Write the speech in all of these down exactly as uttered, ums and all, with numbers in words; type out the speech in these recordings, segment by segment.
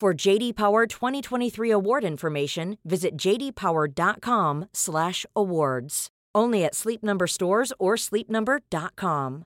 For J D Power twenty twenty-three award information, visit j d power dot com slash awards. Only at Sleep Number stores or sleep number dot com.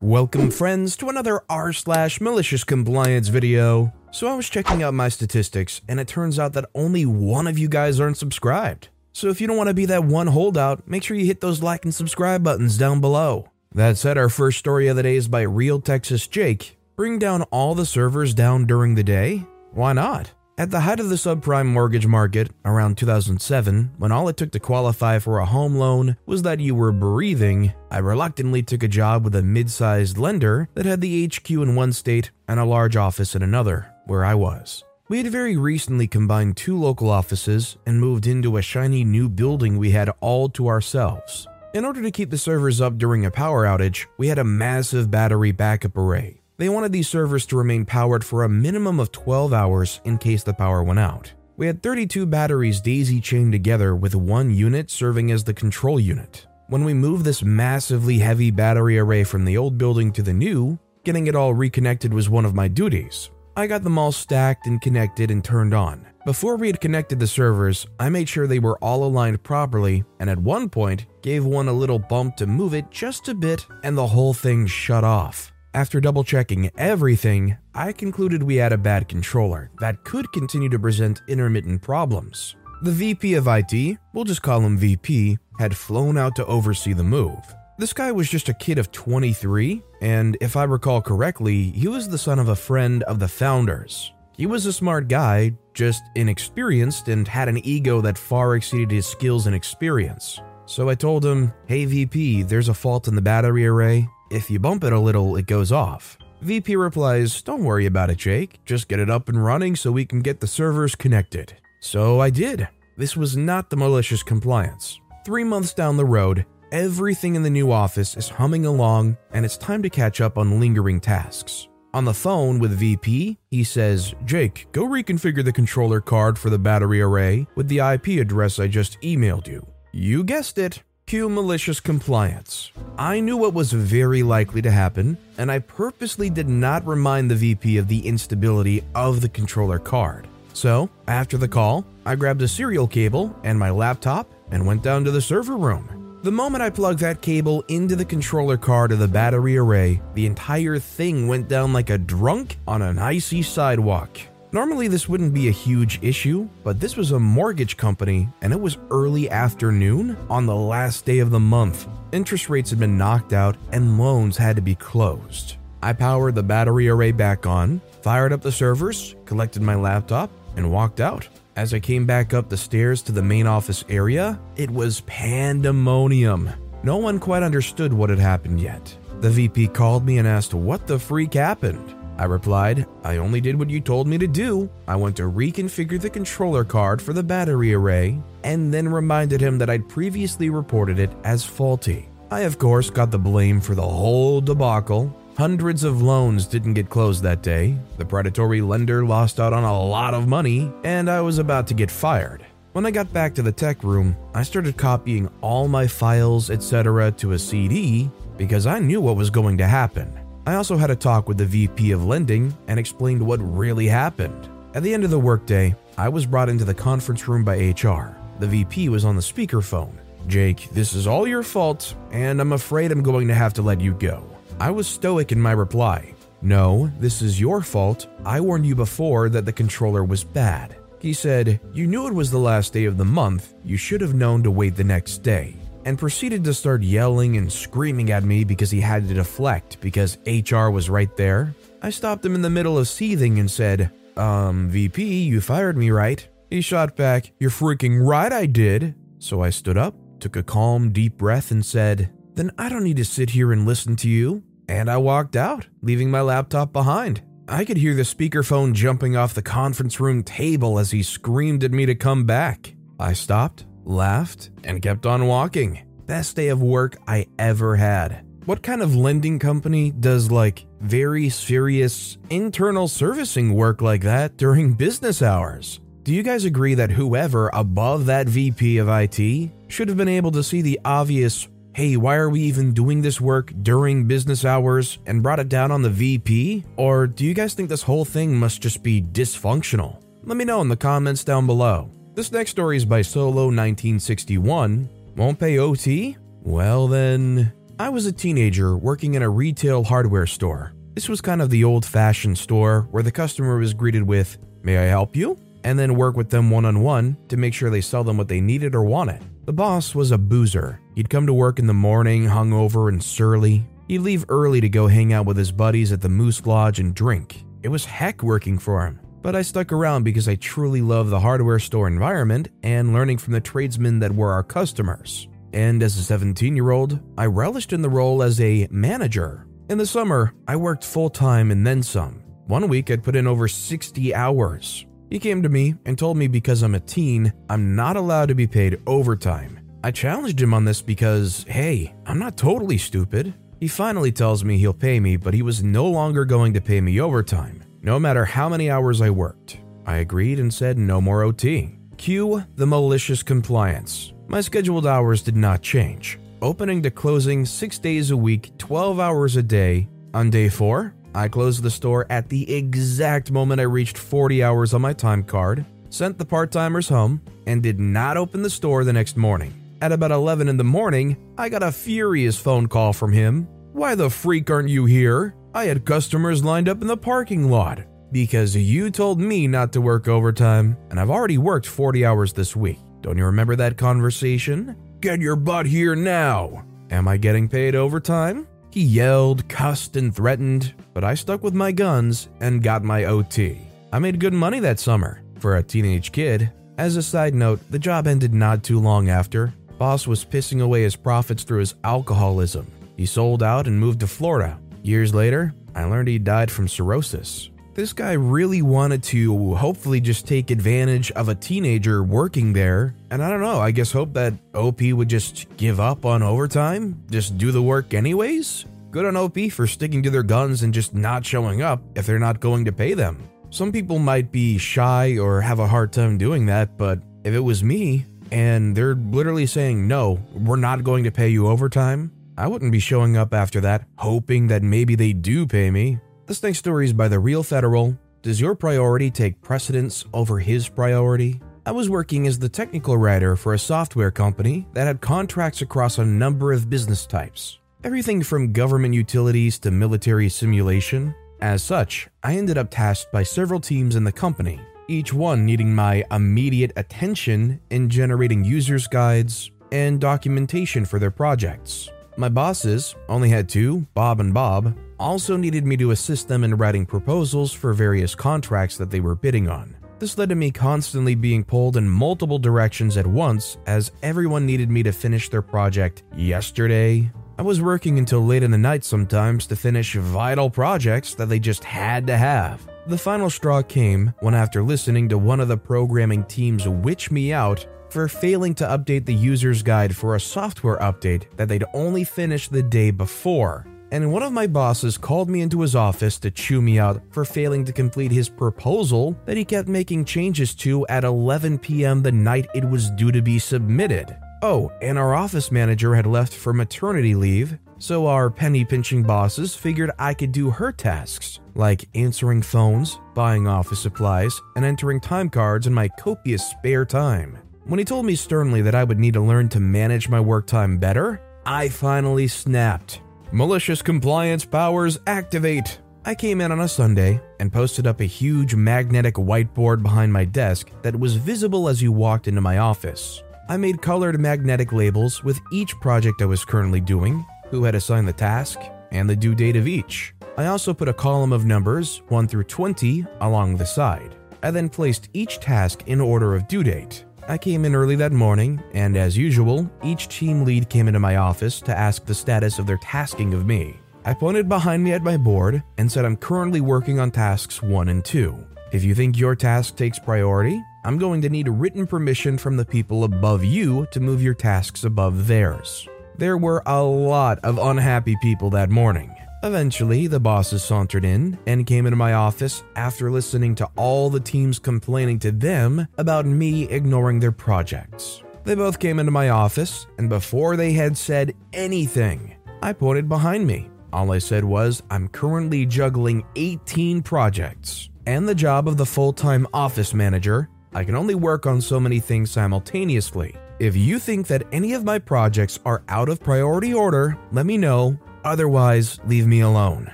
Welcome, friends, to another r slash malicious compliance video. So I was checking out my statistics, and it turns out that only one of you guys aren't subscribed. So if you don't want to be that one holdout, make sure you hit those like and subscribe buttons down below. That said, our first story of the day is by Real Texas Jake. Bring down all the servers down during the day? Why not? At the height of the subprime mortgage market, around two thousand seven, when all it took to qualify for a home loan was that you were breathing, I reluctantly took a job with a mid-sized lender that had the H Q in one state and a large office in another, where I was. We had very recently combined two local offices and moved into a shiny new building we had all to ourselves. In order to keep the servers up during a power outage, we had a massive battery backup array. They wanted these servers to remain powered for a minimum of twelve hours in case the power went out. We had thirty-two batteries daisy-chained together with one unit serving as the control unit. When we moved this massively heavy battery array from the old building to the new, getting it all reconnected was one of my duties. I got them all stacked and connected and turned on. Before we had connected the servers, I made sure they were all aligned properly and at one point gave one a little bump to move it just a bit and the whole thing shut off. After double-checking everything, I concluded we had a bad controller that could continue to present intermittent problems. The V P of I T, we'll just call him V P, had flown out to oversee the move. This guy was just a kid of twenty-three, and if I recall correctly, he was the son of a friend of the founders. He was a smart guy, just inexperienced and had an ego that far exceeded his skills and experience. So I told him, "Hey V P, there's a fault in the battery array. If you bump it a little, it goes off." V P replies, "Don't worry about it, Jake. Just get it up and running so we can get the servers connected." So I did. This was not the malicious compliance. Three months down the road, everything in the new office is humming along and it's time to catch up on lingering tasks. On the phone with V P, he says, "Jake, go reconfigure the controller card for the battery array with the I P address I just emailed you." You guessed it. Cue malicious compliance. I knew what was very likely to happen, and I purposely did not remind the V P of the instability of the controller card. So, after the call, I grabbed a serial cable and my laptop and went down to the server room. The moment I plugged that cable into the controller card of the battery array, the entire thing went down like a drunk on an icy sidewalk. Normally this wouldn't be a huge issue, but this was a mortgage company and it was early afternoon on the last day of the month. Interest rates had been knocked out and loans had to be closed. I powered the battery array back on, fired up the servers, collected my laptop, and walked out. As I came back up the stairs to the main office area, it was pandemonium. No one quite understood what had happened yet. The V P called me and asked what the freak happened. I replied, "I only did what you told me to do. I went to reconfigure the controller card for the battery array," and then reminded him that I'd previously reported it as faulty. I, of course, got the blame for the whole debacle. Hundreds of loans didn't get closed that day, the predatory lender lost out on a lot of money, and I was about to get fired. When I got back to the tech room, I started copying all my files, et cetera to a C D because I knew what was going to happen. I also had a talk with the V P of lending and explained what really happened. At the end of the workday, I was brought into the conference room by H R. The V P was on the speakerphone. "Jake, this is all your fault, and I'm afraid I'm going to have to let you go." I was stoic in my reply. "No, this is your fault. I warned you before that the controller was bad." He said, "You knew it was the last day of the month. You should have known to wait the next day," and proceeded to start yelling and screaming at me because he had to deflect because H R was right there. I stopped him in the middle of seething and said, um, "V P, you fired me, right?" He shot back, "You're freaking right I did." So I stood up, took a calm, deep breath and said, "Then I don't need to sit here and listen to you." And I walked out, leaving my laptop behind. I could hear the speakerphone jumping off the conference room table as he screamed at me to come back. I stopped, laughed, and kept on walking. Best day of work I ever had. What kind of lending company does, like, very serious internal servicing work like that during business hours? Do you guys agree that whoever above that V P of I T should have been able to see the obvious, hey, why are we even doing this work during business hours, and brought it down on the V P? Or do you guys think this whole thing must just be dysfunctional? Let me know in the comments down below. This next story is by Solo nineteen sixty-one. Won't pay O T? Well then... I was a teenager working in a retail hardware store. This was kind of the old-fashioned store where the customer was greeted with, "May I help you?" and then work with them one-on-one to make sure they sell them what they needed or wanted. The boss was a boozer. He'd come to work in the morning, hungover and surly. He'd leave early to go hang out with his buddies at the Moose Lodge and drink. It was heck working for him. But I stuck around because I truly loved the hardware store environment and learning from the tradesmen that were our customers. And as a seventeen-year-old, I relished in the role as a manager. In the summer, I worked full-time and then some. One week, I'd put in over sixty hours. He came to me and told me because I'm a teen, I'm not allowed to be paid overtime. I challenged him on this because, hey, I'm not totally stupid. He finally tells me he'll pay me, but he was no longer going to pay me overtime, no matter how many hours I worked. I agreed and said no more O T. Cue the malicious compliance. My scheduled hours did not change. Opening to closing six days a week, twelve hours a day. On day four, I closed the store at the exact moment I reached forty hours on my time card, sent the part-timers home, and did not open the store the next morning. At about eleven in the morning, I got a furious phone call from him. "Why the freak aren't you here? I had customers lined up in the parking lot because you told me not to work overtime, and I've already worked forty hours this week. Don't you remember that conversation? Get your butt here now! Am I getting paid overtime?" He yelled, cussed, and threatened, but I stuck with my guns and got my O T. I made good money that summer for a teenage kid. As a side note, the job ended not too long after. Boss was pissing away his profits through his alcoholism. He sold out and moved to Florida. Years later, I learned he died from cirrhosis. This guy really wanted to hopefully just take advantage of a teenager working there, and I don't know, I guess hope that O P would just give up on overtime, just do the work anyways? Good on O P for sticking to their guns and just not showing up if they're not going to pay them. Some people might be shy or have a hard time doing that, but if it was me, and they're literally saying, no, we're not going to pay you overtime, I wouldn't be showing up after that, hoping that maybe they do pay me. This next story is by The Real Federal. Does your priority take precedence over his priority? I was working as the technical writer for a software company that had contracts across a number of business types, everything from government utilities to military simulation. As such, I ended up tasked by several teams in the company, each one needing my immediate attention in generating users' guides and documentation for their projects. My bosses, only had two, Bob and Bob, also needed me to assist them in writing proposals for various contracts that they were bidding on. This led to me constantly being pulled in multiple directions at once, as everyone needed me to finish their project yesterday. I was working until late in the night sometimes to finish vital projects that they just had to have. The final straw came when, after listening to one of the programming teams witch me out for failing to update the user's guide for a software update that they'd only finished the day before, and one of my bosses called me into his office to chew me out for failing to complete his proposal that he kept making changes to at eleven p m the night it was due to be submitted. Oh, and our office manager had left for maternity leave, so our penny-pinching bosses figured I could do her tasks, like answering phones, buying office supplies, and entering time cards in my copious spare time. When he told me sternly that I would need to learn to manage my work time better, I finally snapped. Malicious compliance powers activate! I came in on a Sunday and posted up a huge magnetic whiteboard behind my desk that was visible as you walked into my office. I made colored magnetic labels with each project I was currently doing, who had assigned the task, and the due date of each. I also put a column of numbers, one through twenty, along the side. I then placed each task in order of due date. I came in early that morning, and as usual, each team lead came into my office to ask the status of their tasking of me. I pointed behind me at my board and said I'm currently working on tasks one and two. If you think your task takes priority, I'm going to need written permission from the people above you to move your tasks above theirs. There were a lot of unhappy people that morning. Eventually, the bosses sauntered in and came into my office after listening to all the teams complaining to them about me ignoring their projects. They both came into my office, and before they had said anything, I pointed behind me. All I said was, I'm currently juggling eighteen projects and the job of the full-time office manager. I can only work on so many things simultaneously. If you think that any of my projects are out of priority order, let me know. Otherwise, leave me alone.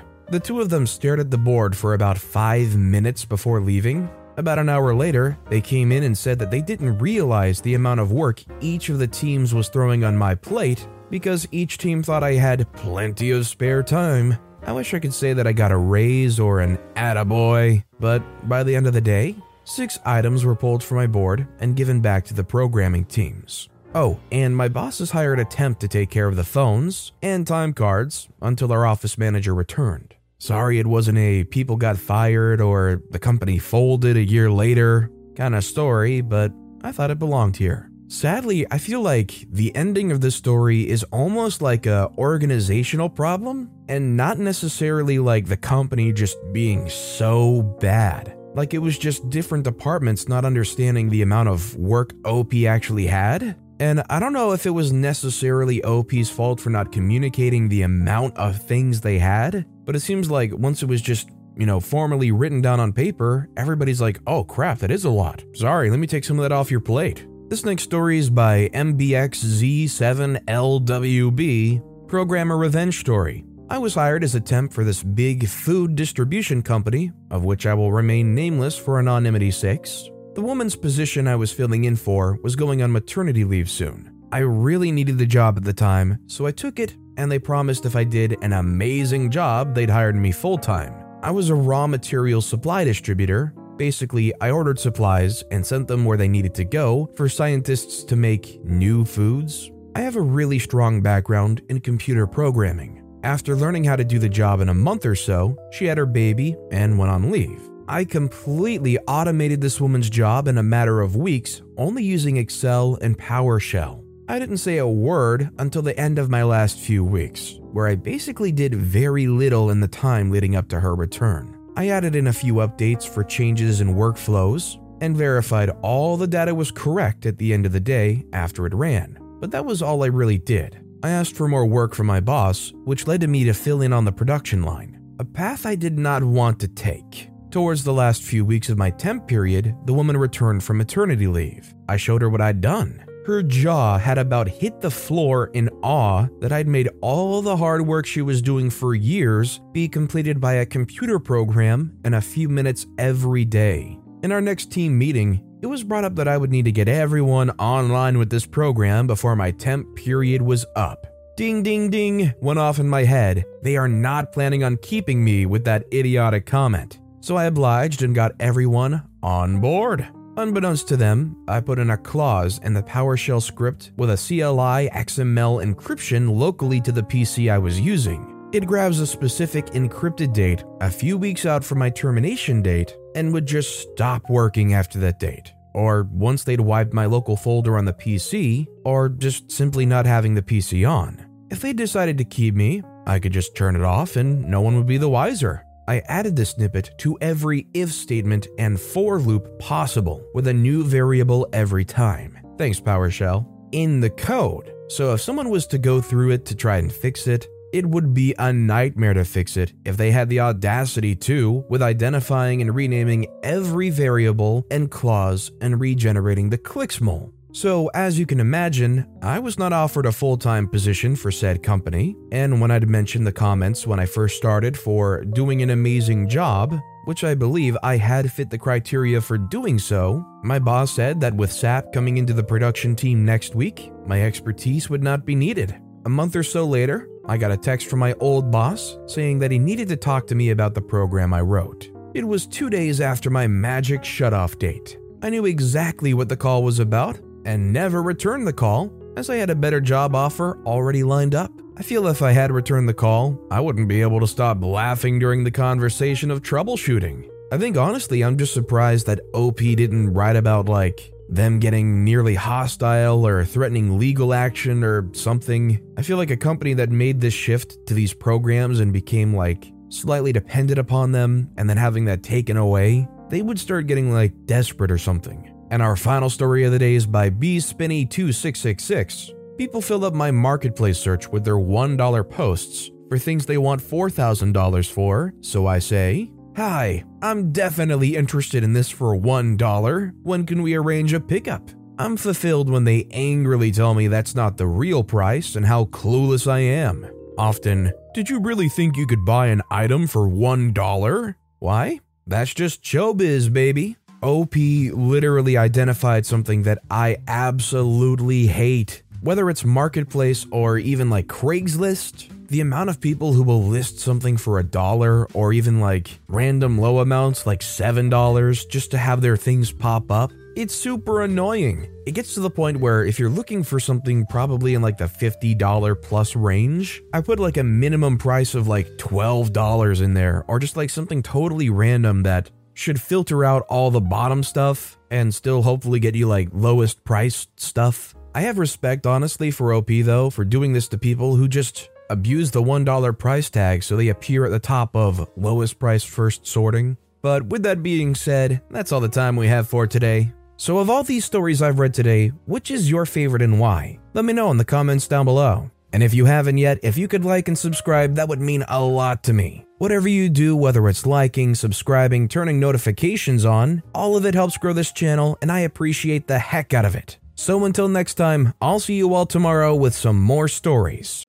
The two of them stared at the board for about five minutes before leaving. About an hour later, they came in and said that they didn't realize the amount of work each of the teams was throwing on my plate because each team thought I had plenty of spare time. I wish I could say that I got a raise or an attaboy, but by the end of the day, six items were pulled from my board and given back to the programming teams. Oh, and my bosses hired a temp to take care of the phones and time cards until our office manager returned. Sorry it wasn't a people got fired or the company folded a year later kind of story, but I thought it belonged here. Sadly, I feel like the ending of this story is almost like an organizational problem and not necessarily like the company just being so bad. Like it was just different departments not understanding the amount of work O P actually had. And I don't know if it was necessarily O P's fault for not communicating the amount of things they had, but it seems like once it was just, you know, formally written down on paper, everybody's like, oh crap, that is a lot. Sorry, let me take some of that off your plate. This next story is by M B X Z seven L W B, Programmer Revenge Story. I was hired as a temp for this big food distribution company, of which I will remain nameless for anonymity's sake. The woman's position I was filling in for was going on maternity leave soon. I really needed the job at the time, so I took it, and they promised if I did an amazing job, they'd hire me full-time. I was a raw material supply distributor. Basically, I ordered supplies and sent them where they needed to go for scientists to make new foods. I have a really strong background in computer programming. After learning how to do the job in a month or so, she had her baby and went on leave. I completely automated this woman's job in a matter of weeks, only using Excel and PowerShell. I didn't say a word until the end of my last few weeks, where I basically did very little in the time leading up to her return. I added in a few updates for changes in workflows and verified all the data was correct at the end of the day after it ran, but that was all I really did. I asked for more work from my boss, which led to me to fill in on the production line, a path I did not want to take. Towards the last few weeks of my temp period, the woman returned from maternity leave. I showed her what I'd done. Her jaw had about hit the floor in awe that I'd made all the hard work she was doing for years be completed by a computer program in a few minutes every day. In our next team meeting, it was brought up that I would need to get everyone online with this program before my temp period was up. Ding ding ding went off in my head. They are not planning on keeping me with that idiotic comment. So I obliged and got everyone on board. Unbeknownst to them, I put in a clause in the PowerShell script with a C L I X M L encryption locally to the P C I was using. It grabs a specific encrypted date a few weeks out from my termination date and would just stop working after that date, or once they'd wiped my local folder on the P C, or just simply not having the P C on. If they decided to keep me, I could just turn it off and no one would be the wiser. I added this snippet to every if statement and for loop possible with a new variable every time. Thanks, PowerShell. In the code. So if someone was to go through it to try and fix it, it would be a nightmare to fix it if they had the audacity to, with identifying and renaming every variable and clause and regenerating the ClickSmall. So as you can imagine, I was not offered a full-time position for said company, and when I'd mentioned the comments when I first started for doing an amazing job, which I believe I had fit the criteria for doing so, my boss said that with S A P coming into the production team next week, my expertise would not be needed. A month or so later, I got a text from my old boss saying that he needed to talk to me about the program I wrote. It was two days after my magic shutoff date. I knew exactly what the call was about, and never returned the call, as I had a better job offer already lined up. I feel if I had returned the call, I wouldn't be able to stop laughing during the conversation of troubleshooting. I think honestly I'm just surprised that O P didn't write about like them getting nearly hostile or threatening legal action or something. I feel like a company that made this shift to these programs and became like slightly dependent upon them and then having that taken away, they would start getting like desperate or something. And our final story of the day is by b spinny two six six six. People fill up my marketplace search with their one dollar posts for things they want four thousand dollars for, so I say, "Hi, I'm definitely interested in this for one dollar. When can we arrange a pickup?" I'm fulfilled when they angrily tell me that's not the real price and how clueless I am. Often, "Did you really think you could buy an item for one dollar? Why? That's just showbiz, baby." O P literally identified something that I absolutely hate. Whether it's Marketplace or even like Craigslist, the amount of people who will list something for a dollar or even like random low amounts like seven dollars just to have their things pop up, it's super annoying. It gets to the point where if you're looking for something probably in like the fifty dollars plus range, I put like a minimum price of like twelve dollars in there or just like something totally random that should filter out all the bottom stuff and still hopefully get you like lowest priced stuff. I have respect honestly for O P though for doing this to people who just abuse the one dollar price tag so they appear at the top of lowest price first sorting. But with that being said, that's all the time we have for today. So of all these stories I've read today, which is your favorite and why? Let me know in the comments down below. And if you haven't yet, if you could like and subscribe, that would mean a lot to me. Whatever you do, whether it's liking, subscribing, turning notifications on, all of it helps grow this channel and I appreciate the heck out of it. So until next time, I'll see you all tomorrow with some more stories.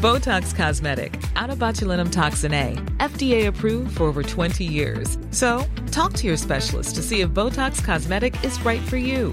Botox Cosmetic, Autobotulinum Toxin A, F D A approved for over twenty years. So, talk to your specialist to see if Botox Cosmetic is right for you.